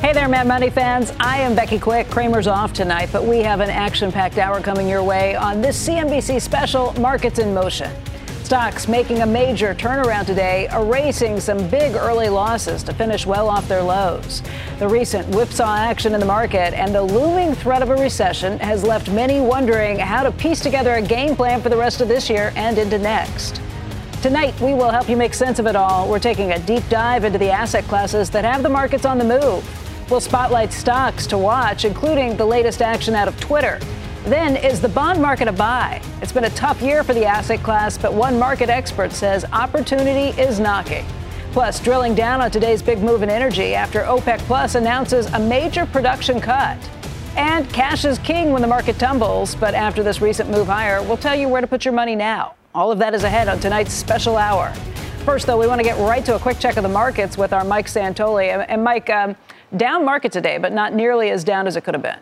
Hey there, Mad Money fans. I am Becky Quick. Kramer's off tonight, but we have an action-packed hour coming your way on this CNBC special, Markets in Motion. Stocks making a major turnaround today, erasing some big early losses to finish well off their lows. The recent whipsaw action in the market and the looming threat of a recession has left many wondering how to piece together a game plan for the rest of this year and into next. Tonight, we will help you make sense of it all. We're taking a deep dive into the asset classes that have the markets on the move. We'll spotlight stocks to watch, including the latest action out of Twitter. Then, is the bond market a buy? It's been a tough year for the asset class, but one market expert says opportunity is knocking. Plus, drilling down on today's big move in energy after OPEC Plus announces a major production cut. And cash is king when the market tumbles, but after this recent move higher, we'll tell you where to put your money now. All of that is ahead on tonight's special hour. First, though, we want to get right to a quick check of the markets with our Mike Santoli. And Mike, down market today, but not nearly as down as it could have been.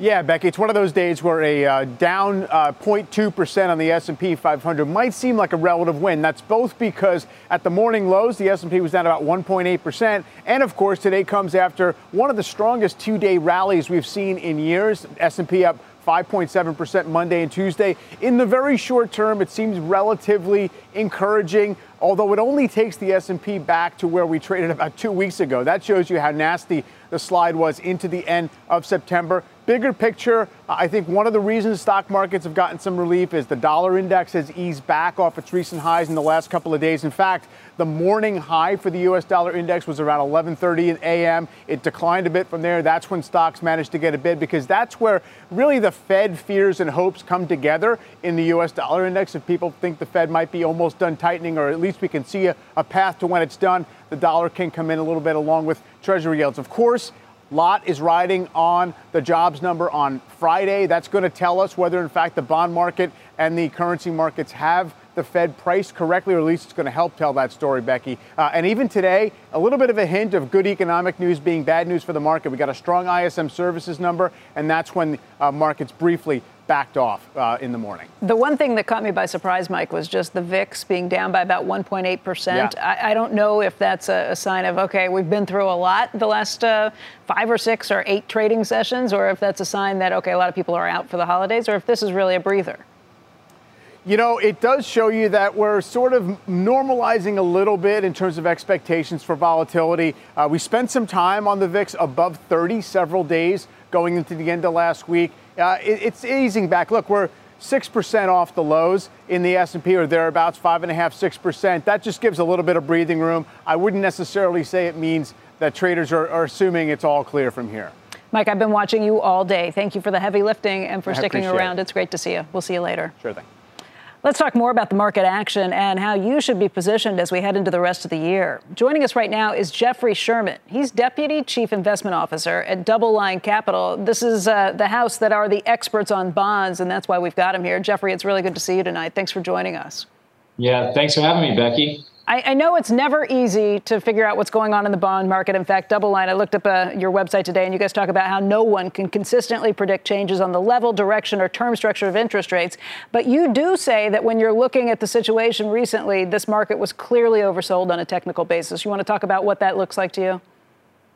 Yeah, Becky, it's one of those days where a down 0.2% on the S&P 500 might seem like a relative win. That's both because at the morning lows, the S&P was down about 1.8%. And, of course, today comes after one of the strongest two-day rallies we've seen in years. S&P up 5.7% Monday and Tuesday. In the very short term, it seems relatively encouraging, although it only takes the S&P back to where we traded about 2 weeks ago. That shows you how nasty the slide was into the end of September. Bigger picture, I think one of the reasons stock markets have gotten some relief is the dollar index has eased back off its recent highs in the last couple of days. In fact, the morning high for the U.S. dollar index was around 11:30 a.m. It declined a bit from there. That's when stocks managed to get a bid because that's where really the Fed fears and hopes come together in the U.S. dollar index. If people think the Fed might be almost done tightening, or at least we can see a path to when it's done, the dollar can come in a little bit along with Treasury yields. Of course, a lot is riding on the jobs number on Friday. That's going to tell us whether, in fact, the bond market and the currency markets have the Fed priced correctly, or at least it's going to help tell that story, Becky. And even today, a little bit of a hint of good economic news being bad news for the market. We got a strong ISM services number, and that's when markets briefly backed off in the morning. The one thing that caught me by surprise, Mike, was just the VIX being down by about 1.8%. Yeah. I don't know if that's a sign of, okay, we've been through a lot the last 5 or 6 or 8 trading sessions, or if that's a sign that, okay, a lot of people are out for the holidays, or if this is really a breather. You know, it does show you that we're sort of normalizing a little bit in terms of expectations for volatility. We spent some time on the VIX above 30 several days going into the end of last week. It's easing back. Look, we're 6% off the lows in the S&P or thereabouts, 5.5%, 6%. That just gives a little bit of breathing room. I wouldn't necessarily say it means that traders are assuming it's all clear from here. Mike, I've been watching you all day. Thank you for the heavy lifting and for sticking around. It's great to see you. We'll see you later. Sure thing. Let's talk more about the market action and how you should be positioned as we head into the rest of the year. Joining us right now is Jeffrey Sherman. He's Deputy Chief Investment Officer at Double Line Capital. This is the house that are the experts on bonds, and that's why we've got him here. Jeffrey, it's really good to see you tonight. Thanks for joining us. Yeah, thanks for having me, Becky. I know it's never easy to figure out what's going on in the bond market. In fact, Double Line, I looked up your website today, and you guys talk about how no one can consistently predict changes on the level, direction, or term structure of interest rates. But you do say that when you're looking at the situation recently, this market was clearly oversold on a technical basis. You want to talk about what that looks like to you?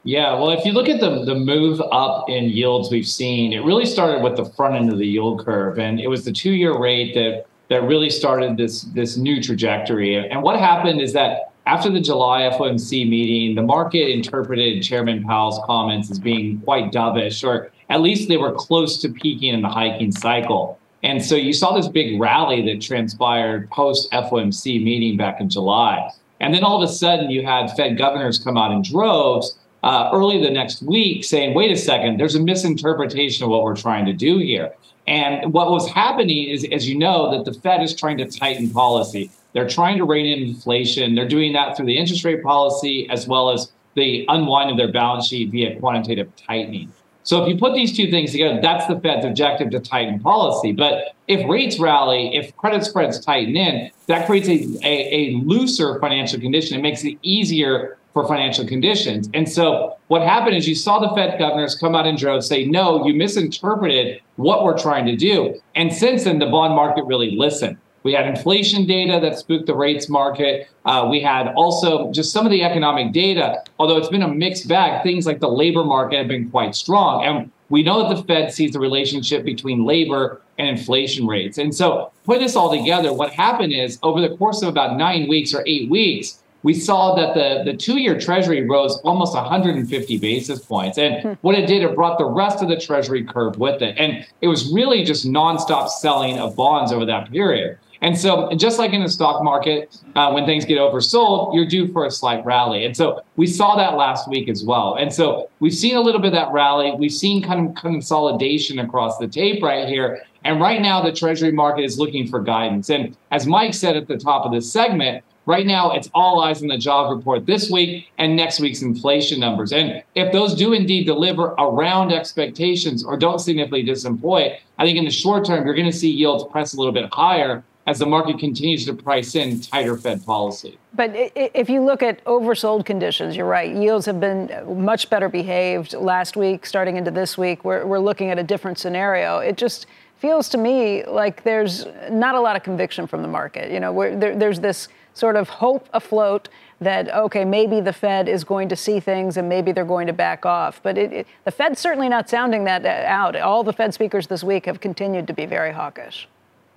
Yeah, well, if you look at the move up in yields we've seen, it really started with the front end of the yield curve, and it was the two-year rate that really started this new trajectory. And what happened is that after the July FOMC meeting, the market interpreted Chairman Powell's comments as being quite dovish, or at least they were close to peaking in the hiking cycle. And so you saw this big rally that transpired post-FOMC meeting back in July. And then all of a sudden, you had Fed governors come out in droves early the next week saying, wait a second, there's a misinterpretation of what we're trying to do here. And what was happening is, as you know, that the Fed is trying to tighten policy. They're trying to rein in inflation. They're doing that through the interest rate policy, as well as the unwind of their balance sheet via quantitative tightening. So if you put these two things together, that's the Fed's objective, to tighten policy. But if rates rally, if credit spreads tighten in, that creates a looser financial condition. It makes it easier for financial conditions. And so what happened is you saw the Fed governors come out in droves, say, no, you misinterpreted what we're trying to do. And since then, the bond market really listened. We had inflation data that spooked the rates market. We had also just some of the economic data, although it's been a mixed bag. Things like the labor market have been quite strong. And we know that the Fed sees the relationship between labor and inflation rates. And so put this all together, what happened is over the course of about 9 weeks or 8 weeks, we saw that the two-year Treasury rose almost 150 basis points. And what it did, it brought the rest of the Treasury curve with it. And it was really just nonstop selling of bonds over that period. And so just like in the stock market, when things get oversold, you're due for a slight rally. And so we saw that last week as well. And so we've seen a little bit of that rally. We've seen kind of consolidation across the tape right here. And right now, the Treasury market is looking for guidance. And as Mike said at the top of this segment, right now, it's all eyes on the job report this week and next week's inflation numbers. And if those do indeed deliver around expectations or don't significantly disappoint, I think in the short term, you're going to see yields press a little bit higher as the market continues to price in tighter Fed policy. But if you look at oversold conditions, you're right. Yields have been much better behaved last week, starting into this week. We're looking at a different scenario. It just feels to me like there's not a lot of conviction from the market. You know, there's this sort of hope afloat that, okay, maybe the Fed is going to see things and maybe they're going to back off. But the Fed's certainly not sounding that out. All the Fed speakers this week have continued to be very hawkish.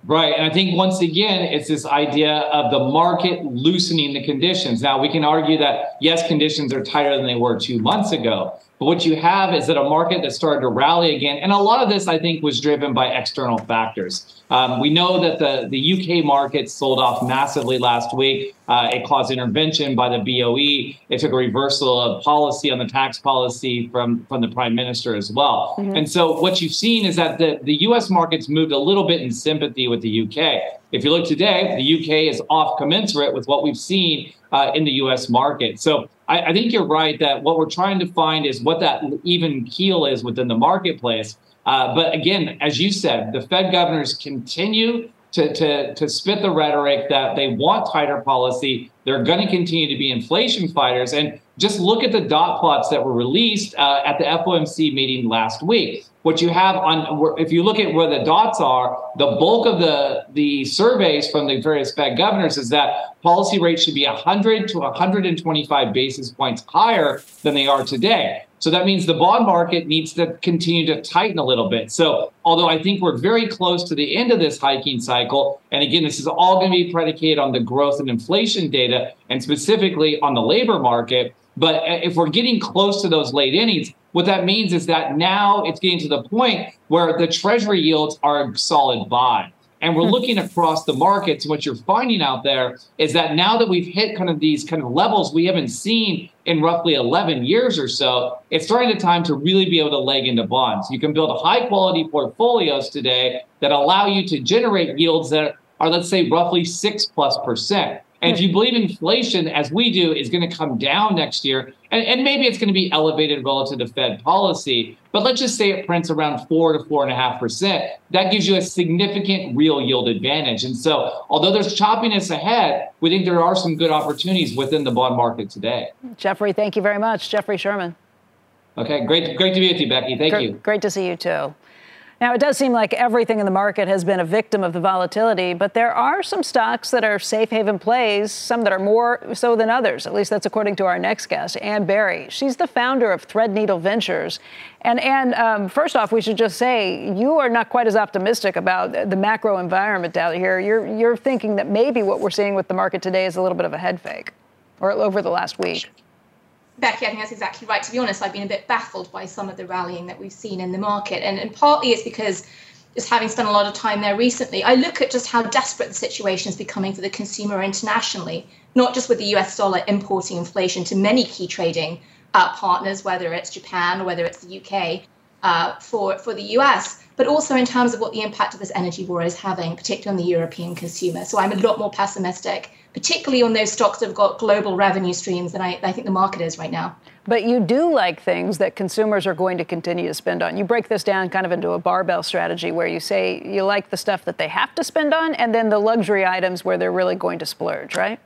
Right. And I think once again, it's this idea of the market loosening the conditions. Now, we can argue that, yes, conditions are tighter than they were 2 months ago. But what you have is that a market that started to rally again. And a lot of this, I think, was driven by external factors. We know that the UK market sold off massively last week. It caused intervention by the BOE. It took a reversal of policy on the tax policy from the prime minister as well. Mm-hmm. And so what you've seen is that the US markets moved a little bit in sympathy with the UK. If you look today, the UK is off commensurate with what we've seen in the US market. So I think you're right that what we're trying to find is what that even keel is within the marketplace. But again, as you said, the Fed governors continue to spit the rhetoric that they want tighter policy. They're going to continue to be inflation fighters. And just look at the dot plots that were released at the FOMC meeting last week. What you have on, if you look at where the dots are, the bulk of the surveys from the various Fed governors is that policy rates should be 100 to 125 basis points higher than they are today. So that means the bond market needs to continue to tighten a little bit. So although I think we're very close to the end of this hiking cycle, and again, this is all going to be predicated on the growth and inflation data, and specifically on the labor market. But if we're getting close to those late innings, what that means is that now it's getting to the point where the Treasury yields are a solid buy. And we're looking across the markets. What you're finding out there is that now that we've hit kind of these kind of levels we haven't seen in roughly 11 years or so, it's starting the time to really be able to leg into bonds. You can build high quality portfolios today that allow you to generate yields that are, let's say, roughly 6+%. And if you believe inflation, as we do, is going to come down next year, and maybe it's going to be elevated relative to Fed policy, but let's just say it prints around 4 to 4.5%. That gives you a significant real yield advantage. And so although there's choppiness ahead, we think there are some good opportunities within the bond market today. Jeffrey, thank you very much. Jeffrey Sherman. Okay, great to be with you, Becky. Thank you. Great to see you, too. Now, it does seem like everything in the market has been a victim of the volatility, but there are some stocks that are safe haven plays, some that are more so than others. At least that's according to our next guest, Ann Berry. She's the founder of Threadneedle Ventures. And Ann, first off, we should just say you are not quite as optimistic about the macro environment out here. You're thinking that maybe what we're seeing with the market today is a little bit of a head fake, or over the last week. Becky, I think that's exactly right. To be honest, I've been a bit baffled by some of the rallying that we've seen in the market. And partly it's because, just having spent a lot of time there recently, I look at just how desperate the situation is becoming for the consumer internationally, not just with the US dollar importing inflation to many key trading partners, whether it's Japan or whether it's the UK, for the US, but also in terms of what the impact of this energy war is having, particularly on the European consumer. So I'm a lot more pessimistic, particularly on those stocks that have got global revenue streams, than I think the market is right now. But you do like things that consumers are going to continue to spend on. You break this down kind of into a barbell strategy where you say you like the stuff that they have to spend on, and then the luxury items where they're really going to splurge, right?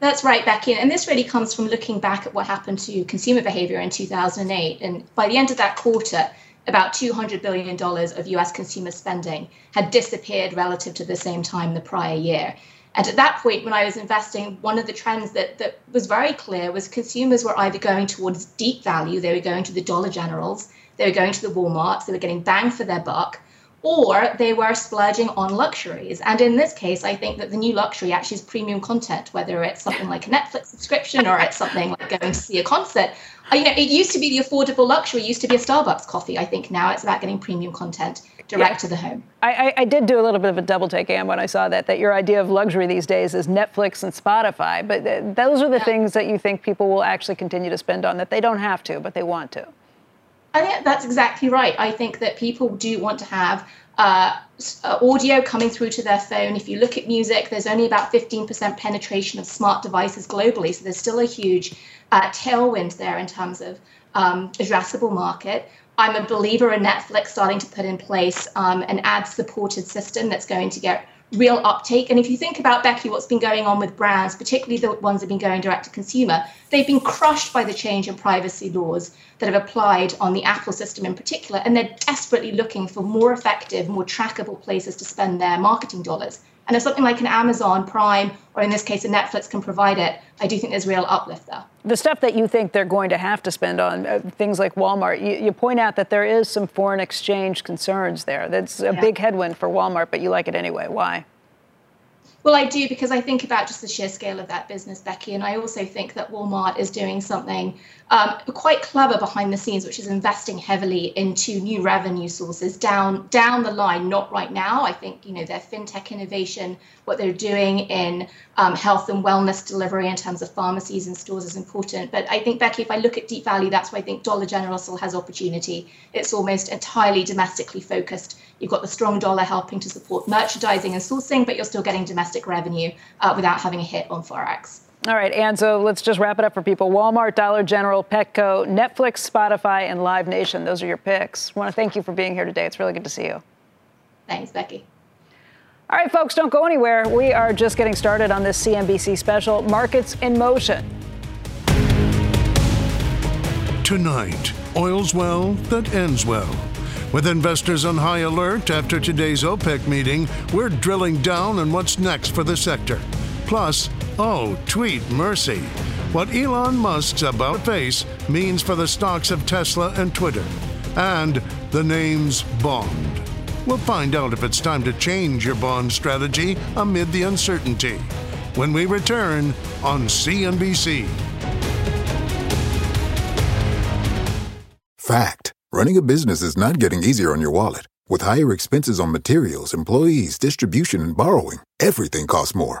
That's right, Becky. And this really comes from looking back at what happened to consumer behavior in 2008. And by the end of that quarter, about $200 billion of US consumer spending had disappeared relative to the same time the prior year. And at that point, when I was investing, one of the trends that was very clear was consumers were either going towards deep value, they were going to the Dollar Generals, they were going to the Walmarts, they were getting bang for their buck, or they were splurging on luxuries. And in this case, I think that the new luxury actually is premium content, whether it's something like a Netflix subscription or it's something like going to see a concert. You know, it used to be the affordable luxury, it used to be a Starbucks coffee. I think now it's about getting premium content direct to the home. I did do a little bit of a double take, Ann, when I saw that your idea of luxury these days is Netflix and Spotify. But those are the things that you think people will actually continue to spend on, that they don't have to, but they want to. I think that's exactly right. I think that people do want to have audio coming through to their phone. If you look at music, there's only about 15% penetration of smart devices globally. So there's still a huge tailwind there in terms of addressable market. I'm a believer in Netflix starting to put in place an ad-supported system that's going to get real uptake. And if you think about, Becky, what's been going on with brands, particularly the ones that have been going direct to consumer, they've been crushed by the change in privacy laws that have applied on the Apple system in particular, and they're desperately looking for more effective, more trackable places to spend their marketing dollars. And if something like an Amazon Prime, or in this case, a Netflix can provide it, I do think there's real uplift there. The stuff that you think they're going to have to spend on, things like Walmart, you point out that there is some foreign exchange concerns there. That's a big headwind for Walmart, but you like it anyway. Why? Well, I do, because I think about just the sheer scale of that business, Becky, and I also think that Walmart is doing something quite clever behind the scenes, which is investing heavily into new revenue sources down the line, not right now. I think, you know, their fintech innovation, what they're doing in health and wellness delivery in terms of pharmacies and stores is important. But I think, Becky, if I look at deep value, that's why I think Dollar General still has opportunity. It's almost entirely domestically focused. You've got the strong dollar helping to support merchandising and sourcing, but you're still getting domestic revenue without having a hit on Forex. All right, and so let's just wrap it up for people. Walmart, Dollar General, Petco, Netflix, Spotify, and Live Nation. Those are your picks. I want to thank you for being here today. It's really good to see you. Thanks, Becky. All right, folks, don't go anywhere. We are just getting started on this CNBC special, Markets in Motion. Tonight, oil's well that ends well. With investors on high alert after today's OPEC meeting, we're drilling down on what's next for the sector. Plus, oh, tweet mercy, what Elon Musk's about face means for the stocks of Tesla and Twitter. And the name's bond. We'll find out if it's time to change your bond strategy amid the uncertainty. When we return on CNBC. Fact. Running a business is not getting easier on your wallet. With higher expenses on materials, employees, distribution, and borrowing, everything costs more.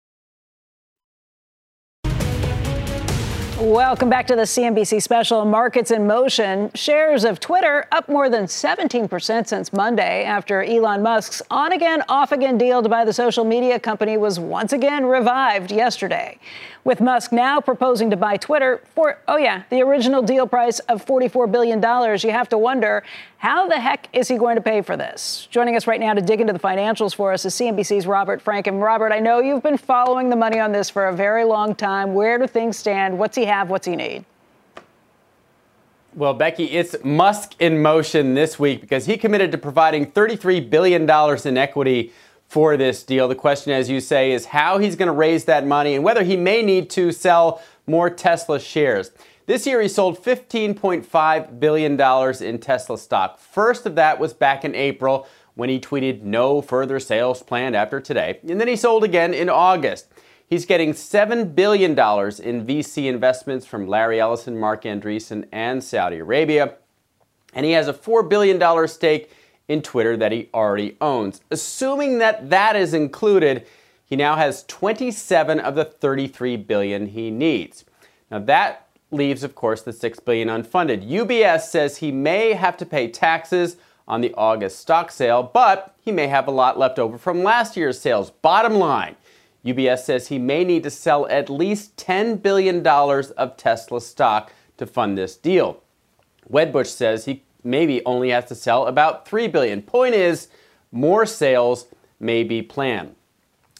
Welcome back to the CNBC special, Markets in Motion. Shares of Twitter up more than 17% since Monday after Elon Musk's on-again, off-again deal to buy the social media company was once again revived yesterday, with Musk now proposing to buy Twitter for, the original deal price of $44 billion. You have to wonder, how the heck is he going to pay for this? Joining us right now to dig into the financials for us is CNBC's Robert Frank. And Robert, I know you've been following the money on this for a very long time. Where do things stand? What's he have? What's he need? Well, Becky, it's Musk in motion this week because he committed to providing $33 billion in equity for this deal. The question, as you say, is how he's going to raise that money and whether he may need to sell more Tesla shares. This year, he sold $15.5 billion in Tesla stock. First of that was back in April when he tweeted, "No further sales planned after today." And then he sold again in August. He's getting $7 billion in VC investments from Larry Ellison, Mark Andreessen, and Saudi Arabia. And he has a $4 billion stake in Twitter that he already owns. Assuming that is included, he now has 27 of the 33 billion he needs. Now that leaves, of course, the 6 billion unfunded. UBS says he may have to pay taxes on the August stock sale, but he may have a lot left over from last year's sales. Bottom line, UBS says he may need to sell at least $10 billion of Tesla stock to fund this deal. Wedbush says he maybe only has to sell about $3 billion. Point is, more sales may be planned.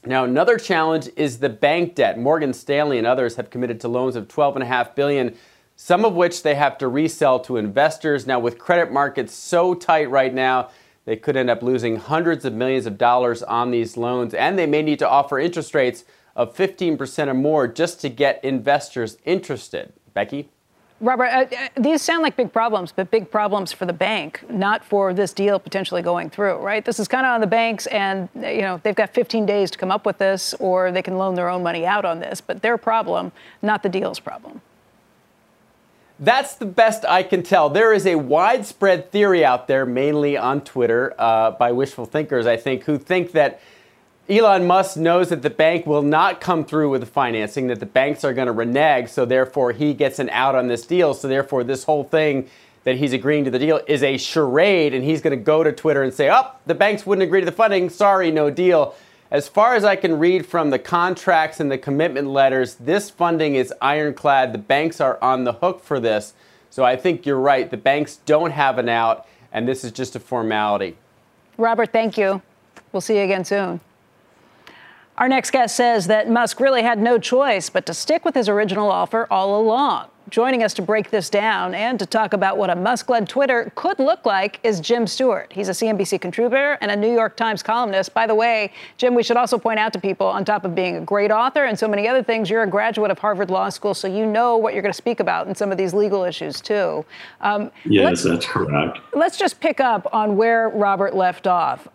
Now, another challenge is the bank debt. Morgan Stanley and others have committed to loans of $12.5 billion, some of which they have to resell to investors. Now, with credit markets so tight right now, they could end up losing hundreds of millions of dollars on these loans, and they may need to offer interest rates of 15% or more just to get investors interested. Becky? Robert, these sound like big problems, but big problems for the bank, not for this deal potentially going through, right? This is kind of on the banks, and they've got 15 days to come up with this, or they can loan their own money out on this, but their problem, not the deal's problem. That's the best I can tell. There is a widespread theory out there, mainly on Twitter, by wishful thinkers, I think, who think that Elon Musk knows that the bank will not come through with the financing, that the banks are going to renege, so therefore he gets an out on this deal. So therefore this whole thing that he's agreeing to the deal is a charade, and he's going to go to Twitter and say, "Oh, the banks wouldn't agree to the funding. Sorry, no deal." As far as I can read from the contracts and the commitment letters, this funding is ironclad. The banks are on the hook for this. So I think you're right. The banks don't have an out, and this is just a formality. Robert, thank you. We'll see you again soon. Our next guest says that Musk really had no choice but to stick with his original offer all along. Joining us to break this down and to talk about what a Musk-led Twitter could look like is Jim Stewart. He's a CNBC contributor and a New York Times columnist. By the way, Jim, we should also point out to people, on top of being a great author and so many other things, you're a graduate of Harvard Law School, so you know what you're going to speak about in some of these legal issues, too. Yes, that's correct. Let's just pick up on where Robert left off.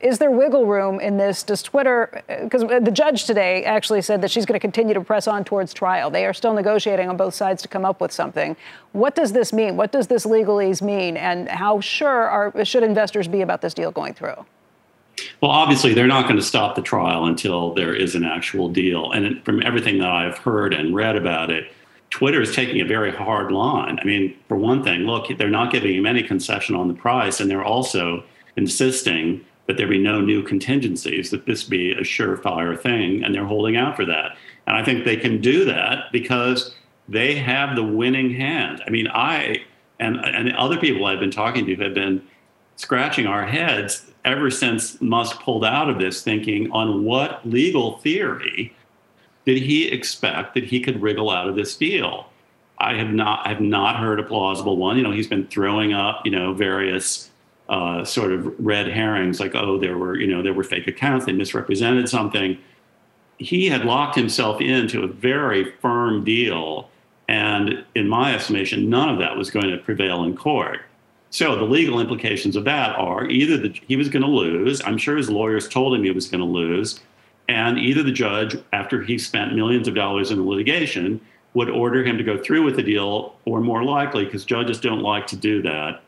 Is there wiggle room in this? Does Twitter, because the judge today actually said that she's going to continue to press on towards trial. They are still negotiating on both sides to come up with something. What does this mean? What does this legalese mean? And how sure should investors be about this deal going through? Well, obviously, they're not going to stop the trial until there is an actual deal. And from everything that I've heard and read about it, Twitter is taking a very hard line. I mean, for one thing, look, they're not giving him any concession on the price, and they're also insisting that there be no new contingencies, that this be a surefire thing, and they're holding out for that. And I think they can do that because they have the winning hand. I mean, I and other people I've been talking to have been scratching our heads ever since Musk pulled out of this, thinking on what legal theory did he expect that he could wriggle out of this deal? I have not heard a plausible one. You know, he's been throwing up, you know, various sort of red herrings like, oh, there were fake accounts, they misrepresented something. He had locked himself into a very firm deal, and in my estimation, none of that was going to prevail in court. So the legal implications of that are either that he was going to lose. I'm sure his lawyers told him he was going to lose. And either the judge, after he spent millions of dollars in litigation, would order him to go through with the deal, or more likely, because judges don't like to do that,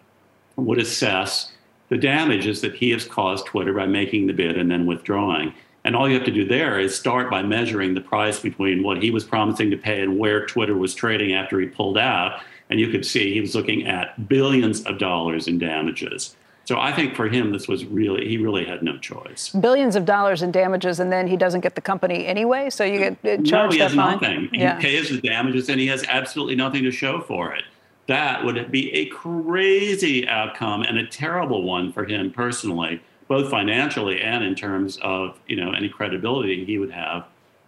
would assess the damages that he has caused Twitter by making the bid and then withdrawing. And all you have to do there is start by measuring the price between what he was promising to pay and where Twitter was trading after he pulled out. And you could see he was looking at billions of dollars in damages. So I think for him, this was he really had no choice. Billions of dollars in damages, and then he doesn't get the company anyway, so you get charged that fine? No, he has nothing. Yeah. He pays the damages, and he has absolutely nothing to show for it. That would be a crazy outcome and a terrible one for him personally, both financially and in terms of, you know, any credibility he would have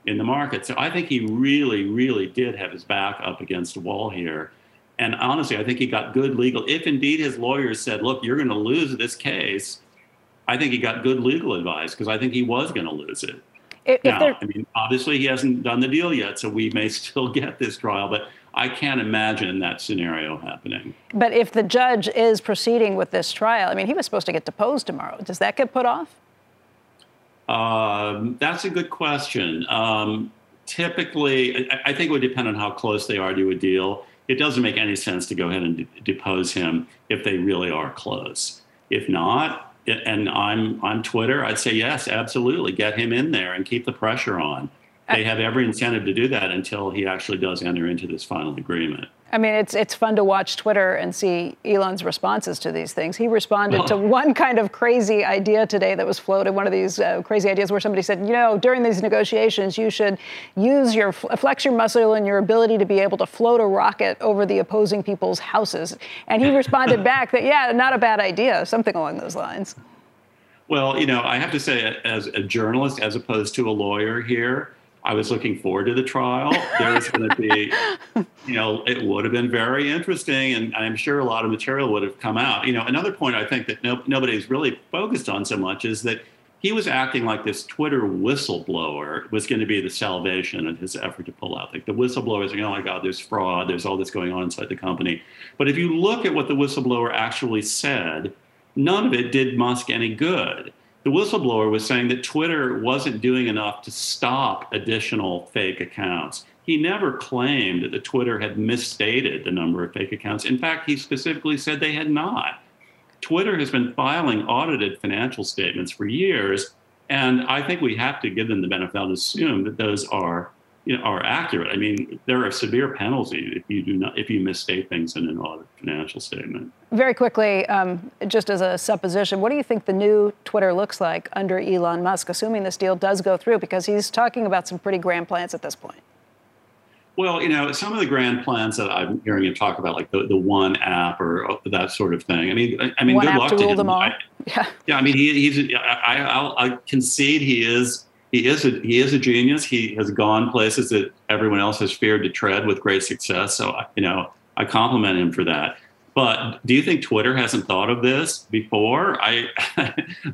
in the market. So I think he really, really did have his back up against a wall here. And honestly, I think he got good legal. If indeed his lawyers said, look, you're going to lose this case, I think he got good legal advice because I think he was going to lose it. Now, I mean, obviously, he hasn't done the deal yet, so we may still get this trial. But I can't imagine that scenario happening. But if the judge is proceeding with this trial, I mean, he was supposed to get deposed tomorrow. Does that get put off? That's a good question. Typically, I think it would depend on how close they are to a deal. It doesn't make any sense to go ahead and depose him if they really are close. If not, and I'm Twitter, I'd say, yes, absolutely. Get him in there and keep the pressure on. They have every incentive to do that until he actually does enter into this final agreement. I mean, it's fun to watch Twitter and see Elon's responses to these things. He responded to one kind of crazy idea today that was floated, one of these crazy ideas where somebody said, you know, during these negotiations, you should use your flex your muscle and your ability to be able to float a rocket over the opposing people's houses. And he responded back that, yeah, not a bad idea, something along those lines. Well, you know, I have to say, as a journalist, as opposed to a lawyer here, I was looking forward to the trial. There was going to be, you know, it would have been very interesting, and I'm sure a lot of material would have come out. You know, another point I think that nobody's really focused on so much is that he was acting like this Twitter whistleblower was going to be the salvation of his effort to pull out. Like the whistleblowers are, oh my God, there's fraud, there's all this going on inside the company. But if you look at what the whistleblower actually said, none of it did Musk any good. The whistleblower was saying that Twitter wasn't doing enough to stop additional fake accounts. He never claimed that Twitter had misstated the number of fake accounts. In fact, he specifically said they had not. Twitter has been filing audited financial statements for years, and I think we have to give them the benefit and assume that those are, you know, are accurate. I mean, there are severe penalties if you misstate things in an audit financial statement. Very quickly, just as a supposition, what do you think the new Twitter looks like under Elon Musk, assuming this deal does go through? Because he's talking about some pretty grand plans at this point. Well, you know, some of the grand plans that I'm hearing him talk about, like the one app or that sort of thing. I mean, good luck to him. One app to rule them all. Yeah. I mean, he's. I concede he is He is a genius. He has gone places that everyone else has feared to tread with great success. So, I compliment him for that. But do you think Twitter hasn't thought of this before?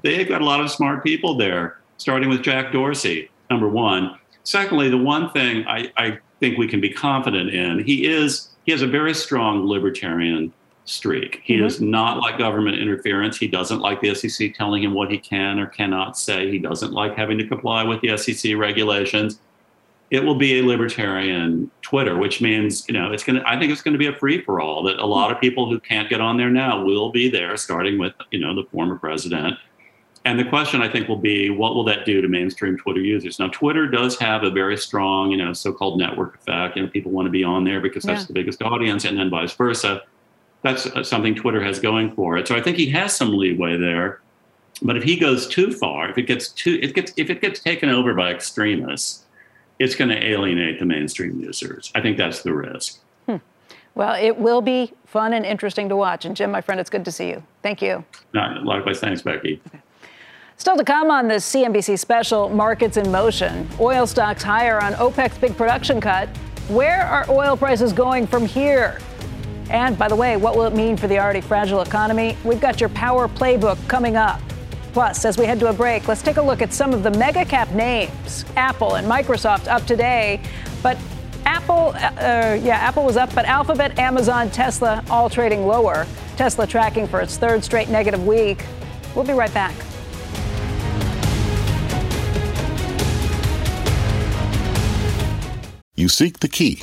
They've got a lot of smart people there, starting with Jack Dorsey, number one. Secondly, the one thing I think we can be confident in, he has a very strong libertarian streak. He does not like government interference. He doesn't like the SEC telling him what he can or cannot say. He doesn't like having to comply with the SEC regulations. It will be a libertarian Twitter, which means, I think it's going to be a free for all, that a lot of people who can't get on there now will be there, starting with, the former president. And the question, I think, will be, what will that do to mainstream Twitter users? Now, Twitter does have a very strong, so-called network effect. People want to be on there because that's the biggest audience, and then vice versa. That's something Twitter has going for it. So I think he has some leeway there. But if he goes too far, if it gets taken over by extremists, it's going to alienate the mainstream users. I think that's the risk. Well, it will be fun and interesting to watch. And Jim, my friend, it's good to see you. Thank you. Likewise. Thanks, Becky. Okay. Still to come on this CNBC special, Markets in Motion. Oil stocks higher on OPEC's big production cut. Where are oil prices going from here? And by the way, what will it mean for the already fragile economy? We've got your power playbook coming up. Plus, as we head to a break, let's take a look at some of the mega cap names, Apple and Microsoft, up today. But Apple was up, but Alphabet, Amazon, Tesla, all trading lower. Tesla tracking for its third straight negative week. We'll be right back. You seek the key,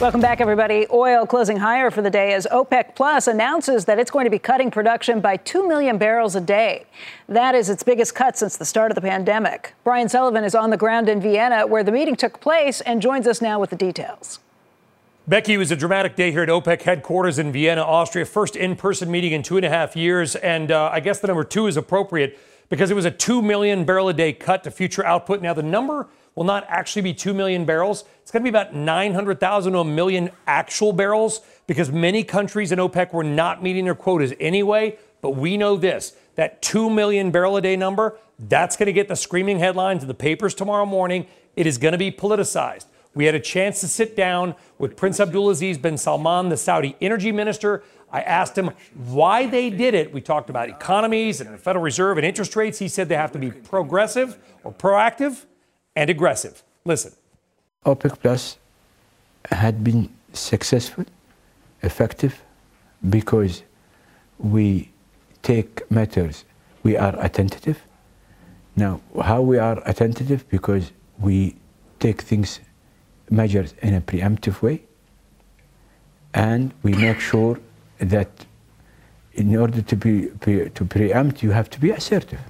Welcome back, everybody. Oil closing higher for the day as OPEC Plus announces that it's going to be cutting production by 2 million barrels a day. That is its biggest cut since the start of the pandemic. Brian Sullivan is on the ground in Vienna, where the meeting took place, and joins us now with the details. Becky, it was a dramatic day here at OPEC headquarters in Vienna, Austria. First in-person meeting in 2.5 years, and I guess the number 2 is appropriate because it was a 2 million barrel a day cut to future output. Now, the number will not actually be 2 million barrels. It's going to be about 900,000 to a million actual barrels because many countries in OPEC were not meeting their quotas anyway. But we know this, that 2 million barrel a day number, that's going to get the screaming headlines in the papers tomorrow morning. It is going to be politicized. We had a chance to sit down with Prince Abdulaziz bin Salman, the Saudi energy minister. I asked him why they did it. We talked about economies and the Federal Reserve and interest rates. He said they have to be progressive or proactive and aggressive. Listen. OPEC Plus had been successful, effective, because we take matters, we are attentive. Now, how we are attentive? Because we take things, measures in a preemptive way, and we make sure that in order to preempt, you have to be assertive.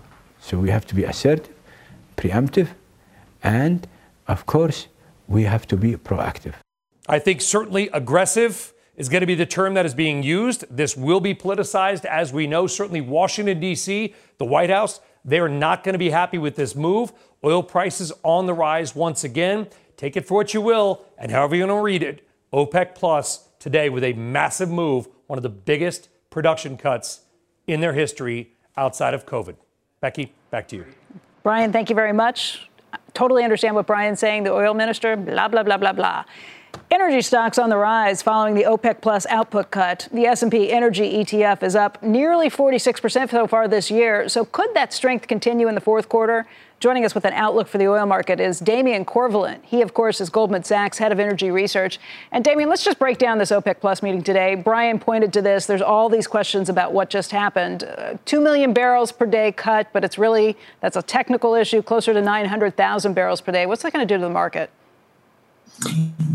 So we have to be assertive, preemptive, and, of course, we have to be proactive. I think certainly aggressive is going to be the term that is being used. This will be politicized, as we know. Certainly Washington, D.C., the White House, they are not going to be happy with this move. Oil prices on the rise once again. Take it for what you will, and however you're going to read it, OPEC Plus today with a massive move, one of the biggest production cuts in their history outside of COVID. Becky, back to you. Brian, thank you very much. Totally understand what Brian's saying. The oil minister, blah, blah, blah, blah, blah. Energy stocks on the rise following the OPEC Plus output cut. The S&P energy ETF is up nearly 46% so far this year. So could that strength continue in the fourth quarter? Joining us with an outlook for the oil market is Damian Corvallin. He, of course, is Goldman Sachs head of energy research. And Damian, let's just break down this OPEC Plus meeting today. Brian pointed to this. There's all these questions about what just happened. 2 million barrels per day cut, but it's really, that's a technical issue, closer to 900,000 barrels per day. What's that going to do to the market?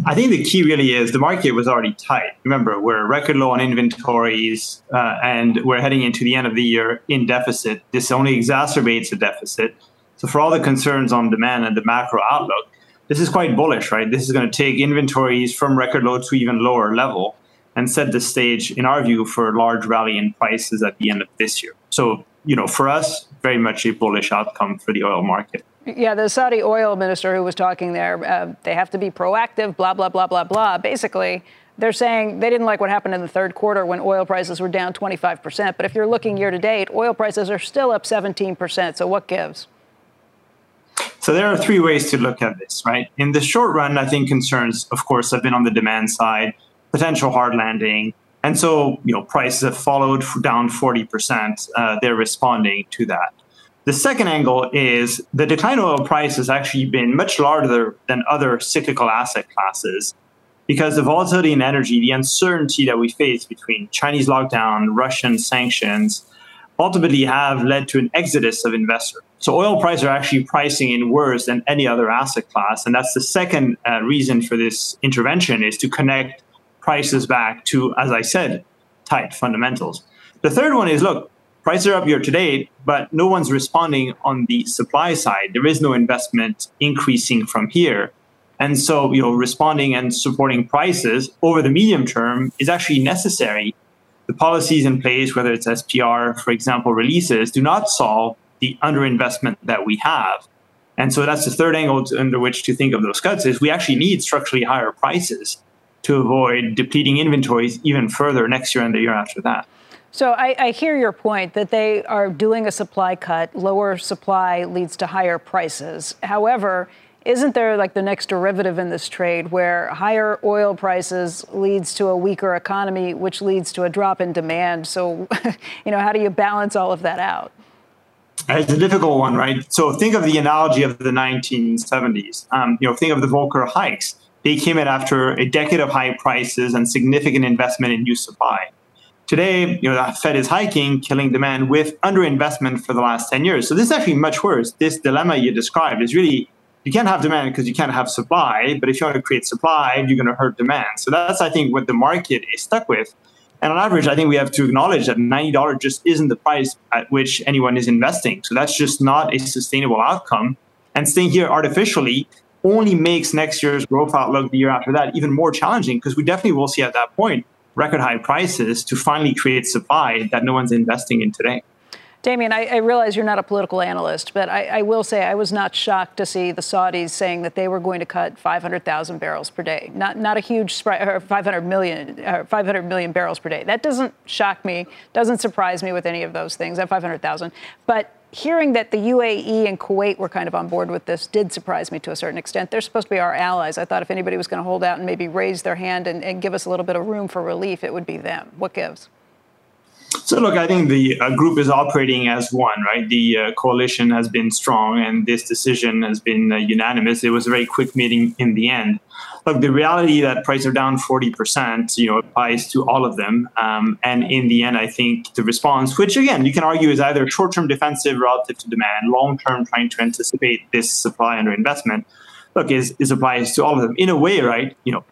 I think the key really is the market was already tight. Remember, we're record low on inventories, and we're heading into the end of the year in deficit. This only exacerbates the deficit. So for all the concerns on demand and the macro outlook, this is quite bullish, right? This is going to take inventories from record low to even lower level and set the stage, in our view, for a large rally in prices at the end of this year. So, you know, for us, very much a bullish outcome for the oil market. Yeah, the Saudi oil minister who was talking there, they have to be proactive, blah, blah, blah, blah, blah. Basically, they're saying they didn't like what happened in the third quarter when oil prices were down 25%. But if you're looking year to date, oil prices are still up 17%. So what gives? So there are three ways to look at this, right? In the short run, I think concerns, of course, have been on the demand side, potential hard landing. And so, you know, prices have followed down 40%. They're responding to that. The second angle is the decline in oil price has actually been much larger than other cyclical asset classes because the volatility in energy, the uncertainty that we face between Chinese lockdown, Russian sanctions, ultimately have led to an exodus of investors. So oil prices are actually pricing in worse than any other asset class. And that's the second reason for this intervention is to connect prices back to, as I said, tight fundamentals. The third one is, look, prices are up year to date, but no one's responding on the supply side. There is no investment increasing from here. And so, you know, responding and supporting prices over the medium term is actually necessary. The policies in place, whether it's SPR, for example, releases, do not solve the underinvestment that we have. And so that's the third angle under which to think of those cuts is we actually need structurally higher prices to avoid depleting inventories even further next year and the year after that. So I hear your point that they are doing a supply cut. Lower supply leads to higher prices. However, isn't there like the next derivative in this trade where higher oil prices leads to a weaker economy, which leads to a drop in demand? So, you know, how do you balance all of that out? It's a difficult one, right? So think of the analogy of the 1970s. You know, think of the Volcker hikes. They came in after a decade of high prices and significant investment in new supply. Today, you know, the Fed is hiking, killing demand with underinvestment for the last 10 years. So this is actually much worse. This dilemma you described is really, you can't have demand because you can't have supply. But if you want to create supply, you're going to hurt demand. So that's, I think, what the market is stuck with. And on average, I think we have to acknowledge that $90 just isn't the price at which anyone is investing. So that's just not a sustainable outcome. And staying here artificially only makes next year's growth outlook the year after that even more challenging because we definitely will see at that point record high prices to finally create supply that no one's investing in today. Damian, I realize you're not a political analyst, but I will say I was not shocked to see the Saudis saying that they were going to cut 500,000 barrels per day. Not a huge spread, or 500 million barrels per day. That doesn't shock me, doesn't surprise me with any of those things at 500,000. But hearing that the UAE and Kuwait were kind of on board with this did surprise me to a certain extent. They're supposed to be our allies. I thought if anybody was going to hold out and maybe raise their hand and give us a little bit of room for relief, it would be them. What gives? So, look, I think the group is operating as one, right? The coalition has been strong and this decision has been unanimous. It was a very quick meeting in the end. Look, the reality that prices are down 40%, you know, applies to all of them. And in the end, I think the response, which, again, you can argue is either short-term defensive relative to demand, long-term trying to anticipate this supply underinvestment, look, is applies to all of them in a way, right? You know,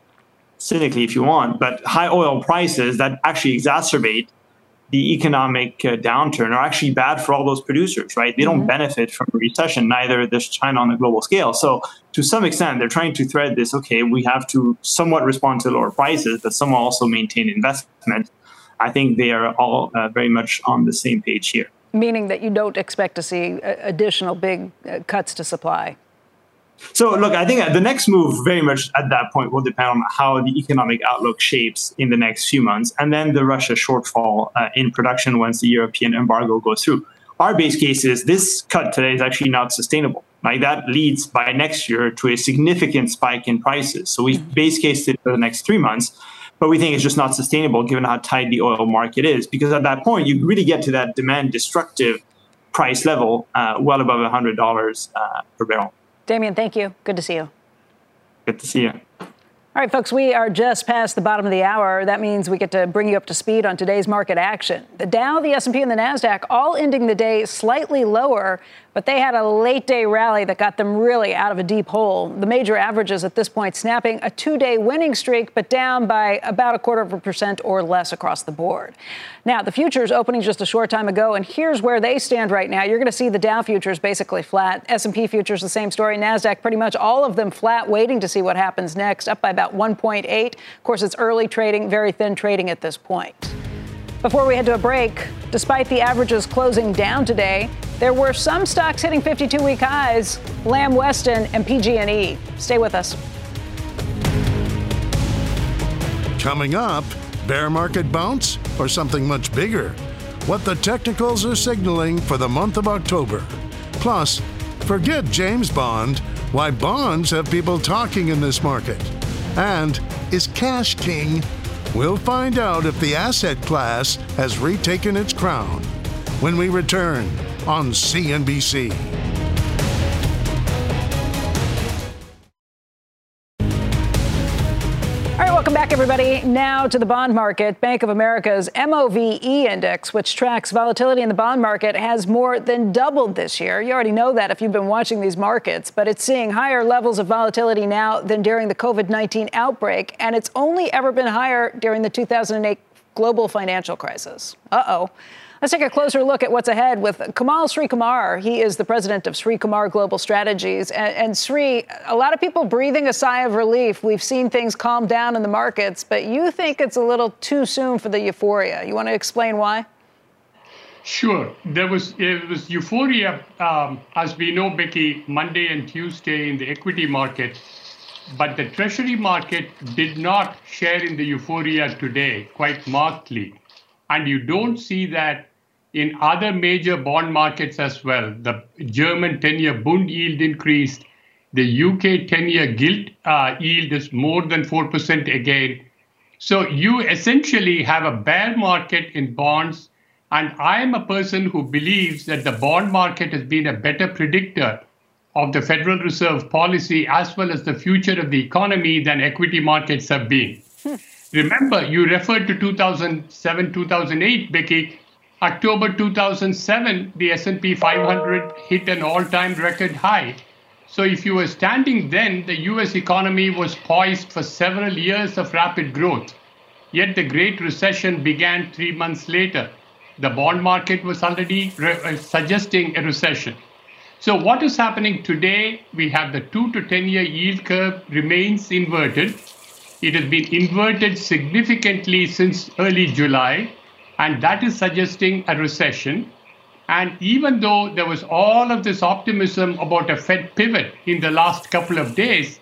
cynically, if you want, but high oil prices that actually exacerbate the economic downturn are actually bad for all those producers, right? They don't benefit from a recession, neither does China on a global scale. So to some extent, they're trying to thread this, okay, we have to somewhat respond to lower prices, but somehow also maintain investment. I think they are all very much on the same page here. Meaning that you don't expect to see additional big cuts to supply. So, look, I think the next move very much at that point will depend on how the economic outlook shapes in the next few months, and then the Russia shortfall in production once the European embargo goes through. Our base case is this cut today is actually not sustainable. Like that leads by next year to a significant spike in prices. So we base cased it for the next 3 months, but we think it's just not sustainable given how tight the oil market is. Because at that point, you really get to that demand destructive price level well above $100 per barrel. Damien, thank you. Good to see you. Good to see you. All right, folks, we are just past the bottom of the hour. That means we get to bring you up to speed on today's market action. The Dow, the S&P, and the Nasdaq all ending the day slightly lower, but they had a late-day rally that got them really out of a deep hole. The major averages at this point snapping a two-day winning streak, but down by about 0.25% or less across the board. Now, the futures opening just a short time ago, and here's where they stand right now. You're going to see the Dow futures basically flat. S&P futures, the same story. Nasdaq, pretty much all of them flat, waiting to see what happens next, up by about 1.8. Of course, it's early trading, very thin trading at this point. Before we head to a break, despite the averages closing down today, there were some stocks hitting 52-week highs, Lamb Weston and PG&E. Stay with us. Coming up, bear market bounce or something much bigger? What the technicals are signaling for the month of October. Plus, forget James Bond, why bonds have people talking in this market. And is cash king? We'll find out if the asset class has retaken its crown when we return on CNBC. Welcome back, everybody. Now to the bond market. Bank of America's MOVE index, which tracks volatility in the bond market, has more than doubled this year. You already know that if you've been watching these markets, but it's seeing higher levels of volatility now than during the COVID-19 outbreak, and it's only ever been higher during the 2008 global financial crisis. Uh-oh. Let's take a closer look at what's ahead with Kamal Srikumar. He is the president of Srikumar Global Strategies. And Sri, a lot of people breathing a sigh of relief. We've seen things calm down in the markets, but you think it's a little too soon for the euphoria. You want to explain why? Sure. It was euphoria, as we know, Becky, Monday and Tuesday in the equity market. But the Treasury market did not share in the euphoria today quite markedly. And you don't see that in other major bond markets as well. The German 10-year Bund yield increased. The UK 10-year gilt yield is more than 4% again. So you essentially have a bear market in bonds. And I am a person who believes that the bond market has been a better predictor of the Federal Reserve policy as well as the future of the economy than equity markets have been. Remember, you referred to 2007, 2008, Becky. October 2007, the S&P 500 hit an all-time record high. So if you were standing then, the U.S. economy was poised for several years of rapid growth. Yet the Great Recession began 3 months later. The bond market was already suggesting a recession. So what is happening today? We have the 2 to 10-year yield curve remains inverted. It has been inverted significantly since early July. And that is suggesting a recession. And even though there was all of this optimism about a Fed pivot in the last couple of days,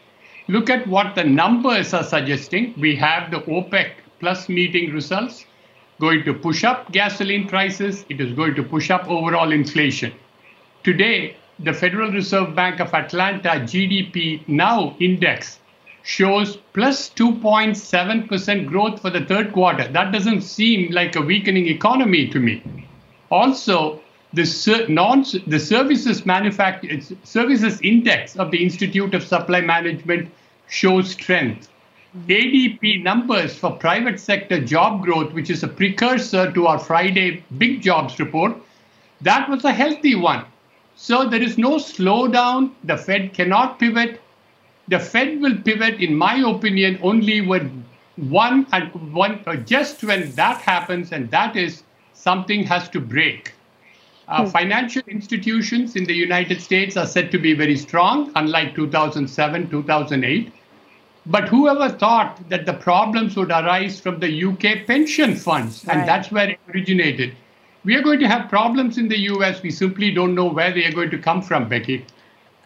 look at what the numbers are suggesting. We have the OPEC Plus meeting results going to push up gasoline prices. It is going to push up overall inflation. Today, the Federal Reserve Bank of Atlanta GDP Now index shows plus 2.7% growth for the third quarter. That doesn't seem like a weakening economy to me. Also, the services index of the Institute of Supply Management shows strength. ADP numbers for private sector job growth, which is a precursor to our Friday big jobs report, that was a healthy one. So there is no slowdown. The Fed cannot pivot. The Fed will pivot, in my opinion, only when just when that happens, and that is something has to break. Financial institutions in the United States are said to be very strong, unlike 2007, 2008. But whoever thought that the problems would arise from the UK pension funds, and that's where it originated. We are going to have problems in the US. We simply don't know where they are going to come from, Becky.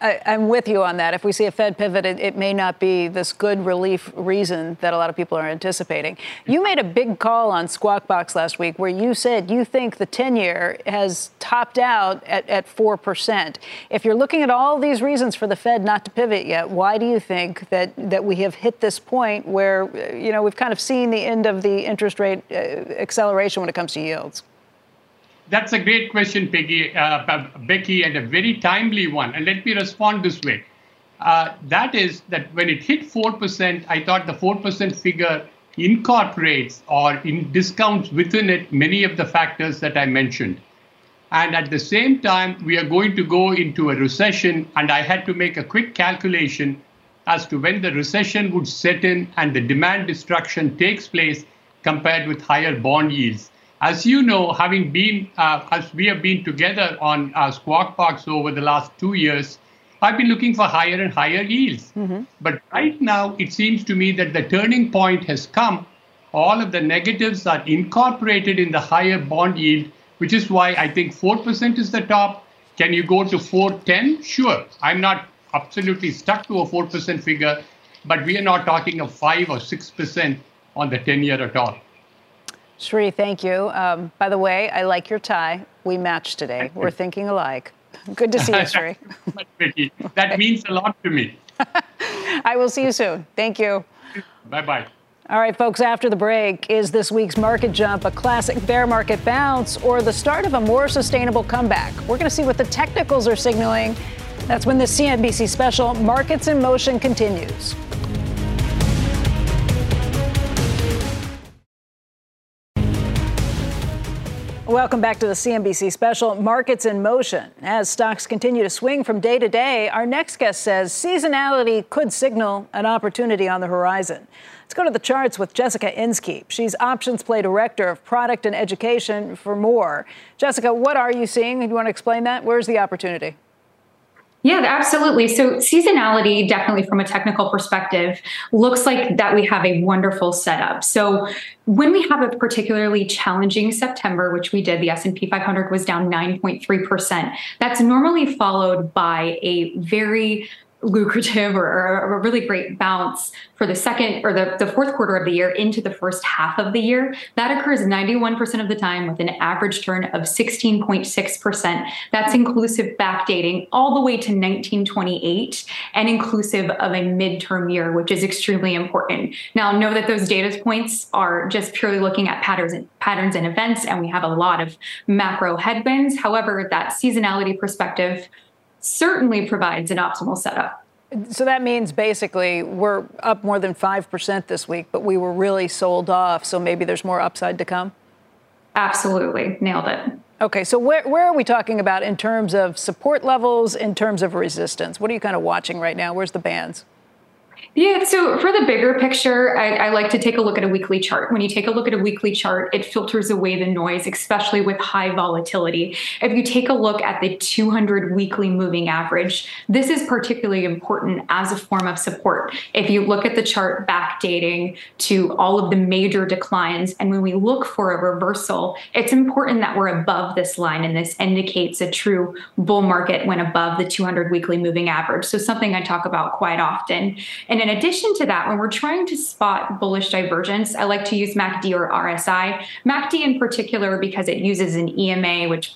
I'm with you on that. If we see a Fed pivot, it may not be this good relief reason that a lot of people are anticipating. You made a big call on Squawk Box last week where you said you think the 10-year has topped out at 4%. If you're looking at all these reasons for the Fed not to pivot yet, why do you think that we have hit this point where, you know, we've kind of seen the end of the interest rate acceleration when it comes to yields? That's a great question, Becky, and a very timely one. And let me respond this way. That is that when it hit 4%, I thought the 4% figure incorporates or discounts within it many of the factors that I mentioned. And at the same time, we are going to go into a recession. And I had to make a quick calculation as to when the recession would set in and the demand destruction takes place compared with higher bond yields. As you know, having been, as we have been together on Squawk Box over the last 2 years, I've been looking for higher and higher yields. Mm-hmm. But right now, it seems to me that the turning point has come. All of the negatives are incorporated in the higher bond yield, which is why I think 4% is the top. Can you go to 4.10? Sure. I'm not absolutely stuck to a 4% figure, but we are not talking of 5 or 6% on the 10-year at all. Sri, thank you. By the way, I like your tie. We match today. We're thinking alike. Good to see you, Sri. That means a lot to me. I will see you soon. Thank you. Bye-bye. All right, folks, after the break, is this week's market jump a classic bear market bounce or the start of a more sustainable comeback? We're going to see what the technicals are signaling. That's when the CNBC special, Markets in Motion, continues. Welcome back to the CNBC special, Markets in Motion. As stocks continue to swing from day to day, our next guest says seasonality could signal an opportunity on the horizon. Let's go to the charts with Jessica Inskeep. She's Options Play Director of Product and Education for more. Jessica, what are you seeing? Do you want to explain that? Where's the opportunity? Yeah, absolutely. So seasonality, definitely from a technical perspective, looks like that we have a wonderful setup. So when we have a particularly challenging September, which we did, the S&P 500 was down 9.3%. That's normally followed by a very lucrative or a really great bounce for the second or the fourth quarter of the year into the first half of the year. That occurs 91% of the time with an average turn of 16.6%. That's inclusive backdating all the way to 1928 and inclusive of a midterm year, which is extremely important. Now, know that those data points are just purely looking at patterns and events, and we have a lot of macro headwinds. However, that seasonality perspective certainly provides an optimal setup. So that means basically we're up more than 5% this week, but we were really sold off. So maybe there's more upside to come? Absolutely. Nailed it. OK, so where are we talking about in terms of support levels, in terms of resistance? What are you kind of watching right now? Where's the bands? Yeah, so for the bigger picture, I like to take a look at a weekly chart. When you take a look at a weekly chart, it filters away the noise, especially with high volatility. If you take a look at the 200 weekly moving average, this is particularly important as a form of support. If you look at the chart backdating to all of the major declines, and when we look for a reversal, it's important that we're above this line, and this indicates a true bull market when above the 200 weekly moving average. So something I talk about quite often. And in addition to that, when we're trying to spot bullish divergence, I like to use MACD or RSI. MACD in particular because it uses an EMA, which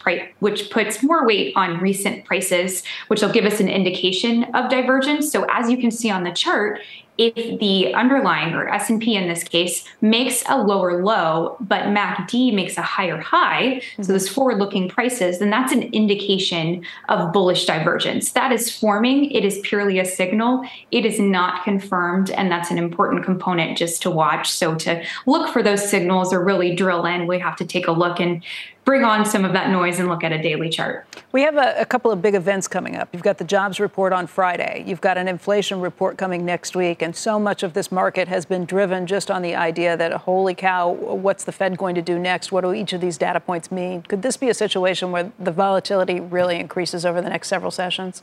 puts more weight on recent prices, which will give us an indication of divergence. So as you can see on the chart, if the underlying, or S&P in this case, makes a lower low, but MACD makes a higher high, so those forward-looking prices, then that's an indication of bullish divergence. That is forming. It is purely a signal. It is not confirmed, and that's an important component just to watch. So to look for those signals or really drill in, we have to take a look and bring on some of that noise and look at a daily chart. We have a couple of big events coming up. You've got the jobs report on Friday. You've got an inflation report coming next week. And so much of this market has been driven just on the idea that, holy cow, what's the Fed going to do next? What do each of these data points mean? Could this be a situation where the volatility really increases over the next several sessions?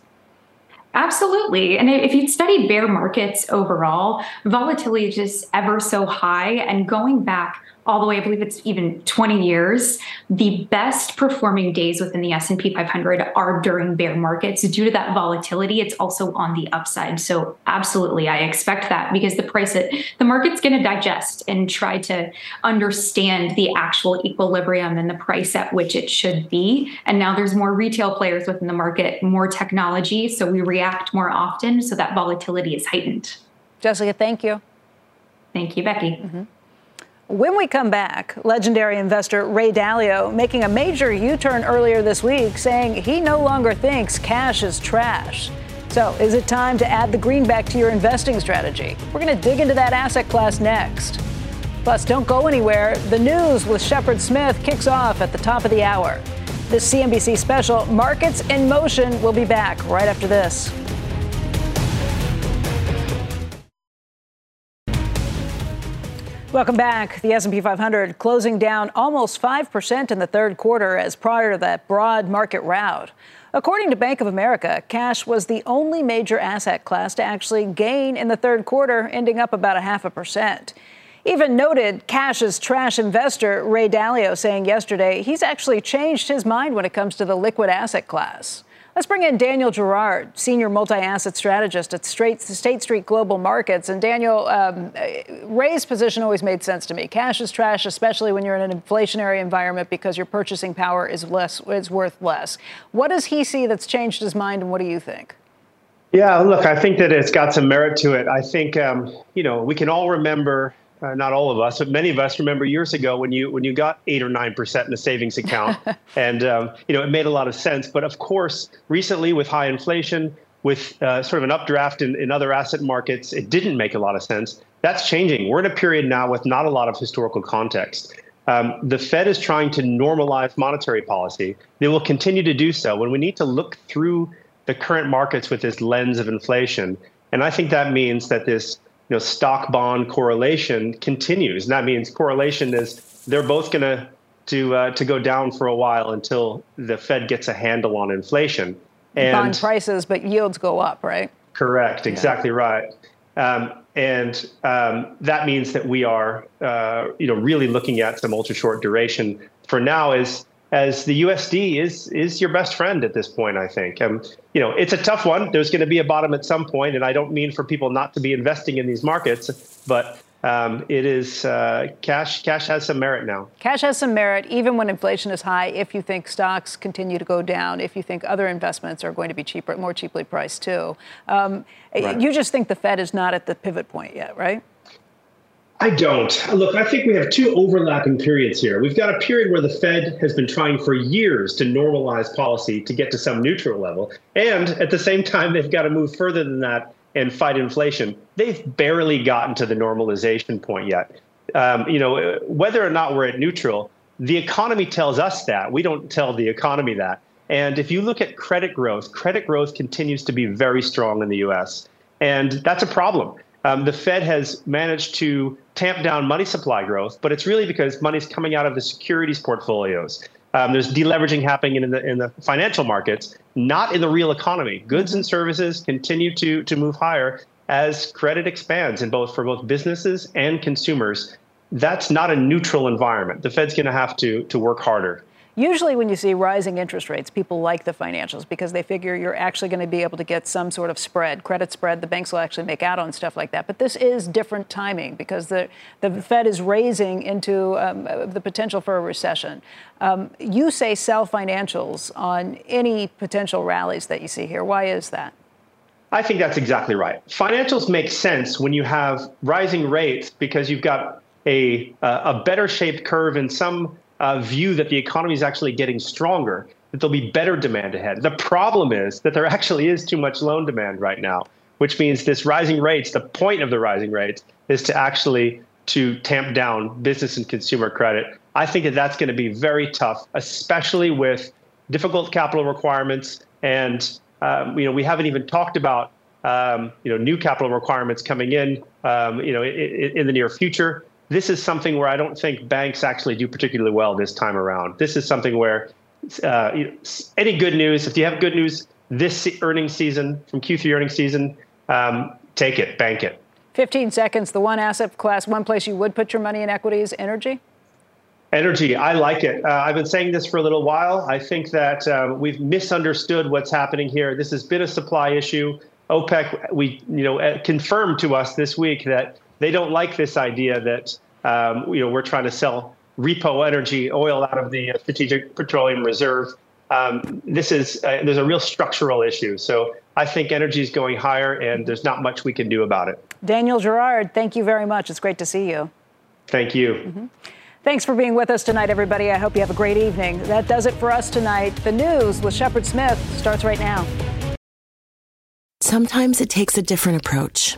Absolutely. And if you study bear markets overall, volatility is just ever so high. And going back all the way, I believe it's even 20 years, the best performing days within the S&P 500 are during bear markets. Due to that volatility, it's also on the upside. So absolutely, I expect that because the price, the market's going to digest and try to understand the actual equilibrium and the price at which it should be. And now there's more retail players within the market, more technology, so we react more often. So that volatility is heightened. Jessica, thank you. Thank you, Becky. Mm-hmm. When we come back, legendary investor Ray Dalio making a major U-turn earlier this week, saying he no longer thinks cash is trash. So is it time to add the greenback to your investing strategy? We're going to dig into that asset class next. Plus, don't go anywhere. The news with Shepard Smith kicks off at the top of the hour. This CNBC special, Markets in Motion, will be back right after this. Welcome back. The S&P 500 closing down almost 5% in the third quarter as prior to that broad market rout. According to Bank of America, cash was the only major asset class to actually gain in the third quarter, ending up about 0.5%. Even noted cash is trash investor Ray Dalio saying yesterday he's actually changed his mind when it comes to the liquid asset class. Let's bring in Daniel Girard, senior multi-asset strategist at State Street Global Markets. And Daniel, Ray's position always made sense to me. Cash is trash, especially when you're in an inflationary environment, because your purchasing power is worth less. What does he see that's changed his mind, and what do you think? Yeah, look, I think that it's got some merit to it. I think you know, we can all remember. Not all of us, but many of us remember years ago when you got 8 or 9% in a savings account, and you know, it made a lot of sense. But of course, recently with high inflation, with sort of an updraft in other asset markets, it didn't make a lot of sense. That's changing. We're in a period now with not a lot of historical context. The Fed is trying to normalize monetary policy. They will continue to do so when we need to look through the current markets with this lens of inflation. And I think that means that this, you know, stock bond correlation continues, and that means correlation is they're both going to go down for a while until the Fed gets a handle on inflation. And bond prices, but yields go up, right? Correct, exactly right. That means that we are, you know, really looking at some ultra short duration for now. As the USD is your best friend at this point, I think. You know, it's a tough one. There's going to be a bottom at some point, and I don't mean for people not to be investing in these markets, but it is cash has some merit now. Cash has some merit, even when inflation is high. If you think stocks continue to go down, if you think other investments are going to be cheaper, more cheaply priced too, right. You just think the Fed is not at the pivot point yet, right? I don't. Look, I think we have two overlapping periods here. We've got a period where the Fed has been trying for years to normalize policy to get to some neutral level. And at the same time, they've got to move further than that and fight inflation. They've barely gotten to the normalization point yet. You know, whether or not we're at neutral, the economy tells us that. We don't tell the economy that. And if you look at credit growth continues to be very strong in the U.S. And that's a problem. The Fed has managed to tamp down money supply growth, but it's really because money's coming out of the securities portfolios. There's deleveraging happening in the financial markets, not in the real economy. Goods and services continue to move higher as credit expands for both businesses and consumers. That's not a neutral environment. The Fed's going to have to work harder. Usually when you see rising interest rates, people like the financials because they figure you're actually going to be able to get some sort of spread, credit spread. The banks will actually make out on stuff like that. But this is different timing because the Fed is raising into the potential for a recession. You say sell financials on any potential rallies that you see here. Why is that? I think that's exactly right. Financials make sense when you have rising rates because you've got a better shaped curve in some view that the economy is actually getting stronger, that there'll be better demand ahead. The problem is that there actually is too much loan demand right now, which means this rising rates, the point of the rising rates is to actually to tamp down business and consumer credit. I think that that's going to be very tough, especially with difficult capital requirements. And, you know, we haven't even talked about, you know, new capital requirements coming in, you know, in the near future. This is something where I don't think banks actually do particularly well this time around. This is something where you know, any good news, if you have good news this earnings season, from Q3 earnings season, take it, bank it. 15 seconds, the one asset class, one place you would put your money in equity is energy? Energy. I like it. I've been saying this for a little while. I think that we've misunderstood what's happening here. This has been a supply issue. OPEC, confirmed to us this week that they don't like this idea that, we're trying to sell repo energy oil out of the Strategic Petroleum Reserve. There's a real structural issue. So I think energy is going higher and there's not much we can do about it. Daniel Girard, thank you very much. It's great to see you. Thank you. Mm-hmm. Thanks for being with us tonight, everybody. I hope you have a great evening. That does it for us tonight. The news with Shepard Smith starts right now. Sometimes it takes a different approach